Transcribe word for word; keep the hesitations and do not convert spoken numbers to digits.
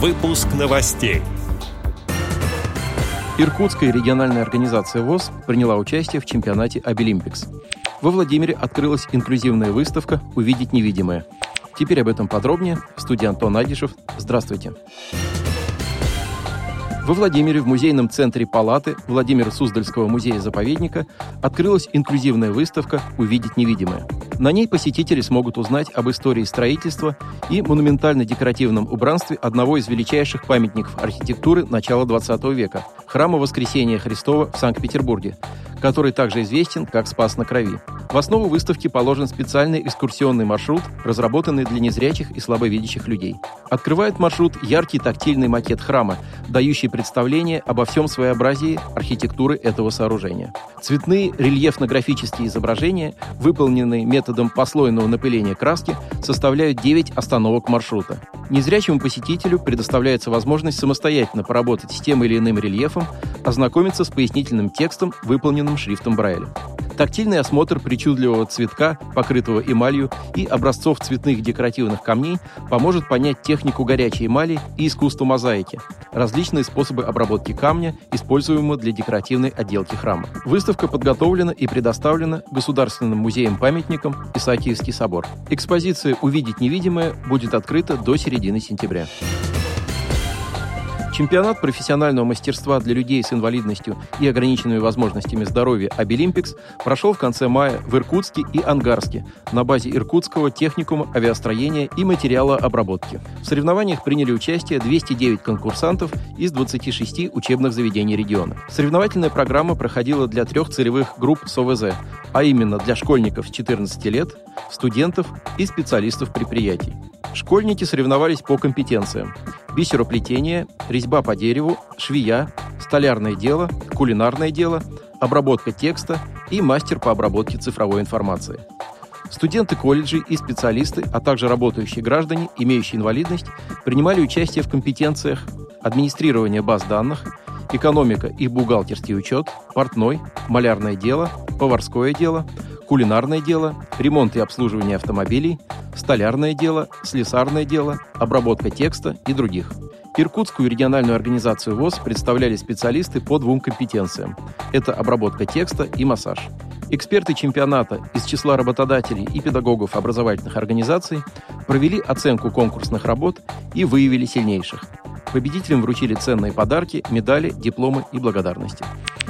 Выпуск новостей. Иркутская региональная организация ВОС приняла участие в чемпионате «Абилимпикс». Во Владимире открылась инклюзивная выставка «Увидеть невидимое». Теперь об этом подробнее. В студии Антон Агишев. Здравствуйте. Во Владимире в музейном центре палаты Владимиро-Суздальского музея-заповедника открылась инклюзивная выставка «Увидеть невидимое». На ней посетители смогут узнать об истории строительства и монументально-декоративном убранстве одного из величайших памятников архитектуры начала двадцатого века – храма Воскресения Христова в Санкт-Петербурге, который также известен как «Спас на крови». В основу выставки положен специальный экскурсионный маршрут, разработанный для незрячих и слабовидящих людей. Открывает маршрут яркий тактильный макет храма, дающий представление обо всем своеобразии архитектуры этого сооружения. Цветные рельефно-графические изображения, выполненные методом послойного напыления краски, составляют девять остановок маршрута. Незрячему посетителю предоставляется возможность самостоятельно поработать с тем или иным рельефом, ознакомиться с пояснительным текстом, выполненным шрифтом Брайля. Тактильный осмотр причудливого цветка, покрытого эмалью, и образцов цветных декоративных камней поможет понять технику горячей эмали и искусство мозаики, различные способы обработки камня, используемого для декоративной отделки храма. Выставка подготовлена и предоставлена Государственным музеем-памятником Исаакиевский собор. Экспозиция «Увидеть невидимое» будет открыта до середины сентября. Чемпионат профессионального мастерства для людей с инвалидностью и ограниченными возможностями здоровья «Абилимпикс» прошел в конце мая в Иркутске и Ангарске на базе Иркутского техникума авиастроения и материалообработки. В соревнованиях приняли участие двести девять конкурсантов из двадцати шести учебных заведений региона. Соревновательная программа проходила для трех целевых групп с ОВЗ, а именно для школьников с четырнадцати лет, студентов и специалистов предприятий. Школьники соревновались по компетенциям: бисероплетение, резьба по дереву, швея, столярное дело, кулинарное дело, обработка текста и мастер по обработке цифровой информации. Студенты колледжей и специалисты, а также работающие граждане, имеющие инвалидность, принимали участие в компетенциях: администрирование баз данных, экономика и бухгалтерский учет, портной, малярное дело, поварское дело, кулинарное дело, ремонт и обслуживание автомобилей, столярное дело, слесарное дело, обработка текста и других. Иркутскую региональную организацию ВОС представляли специалисты по двум компетенциям – это обработка текста и массаж. Эксперты чемпионата из числа работодателей и педагогов образовательных организаций провели оценку конкурсных работ и выявили сильнейших. Победителям вручили ценные подарки, медали, дипломы и благодарности.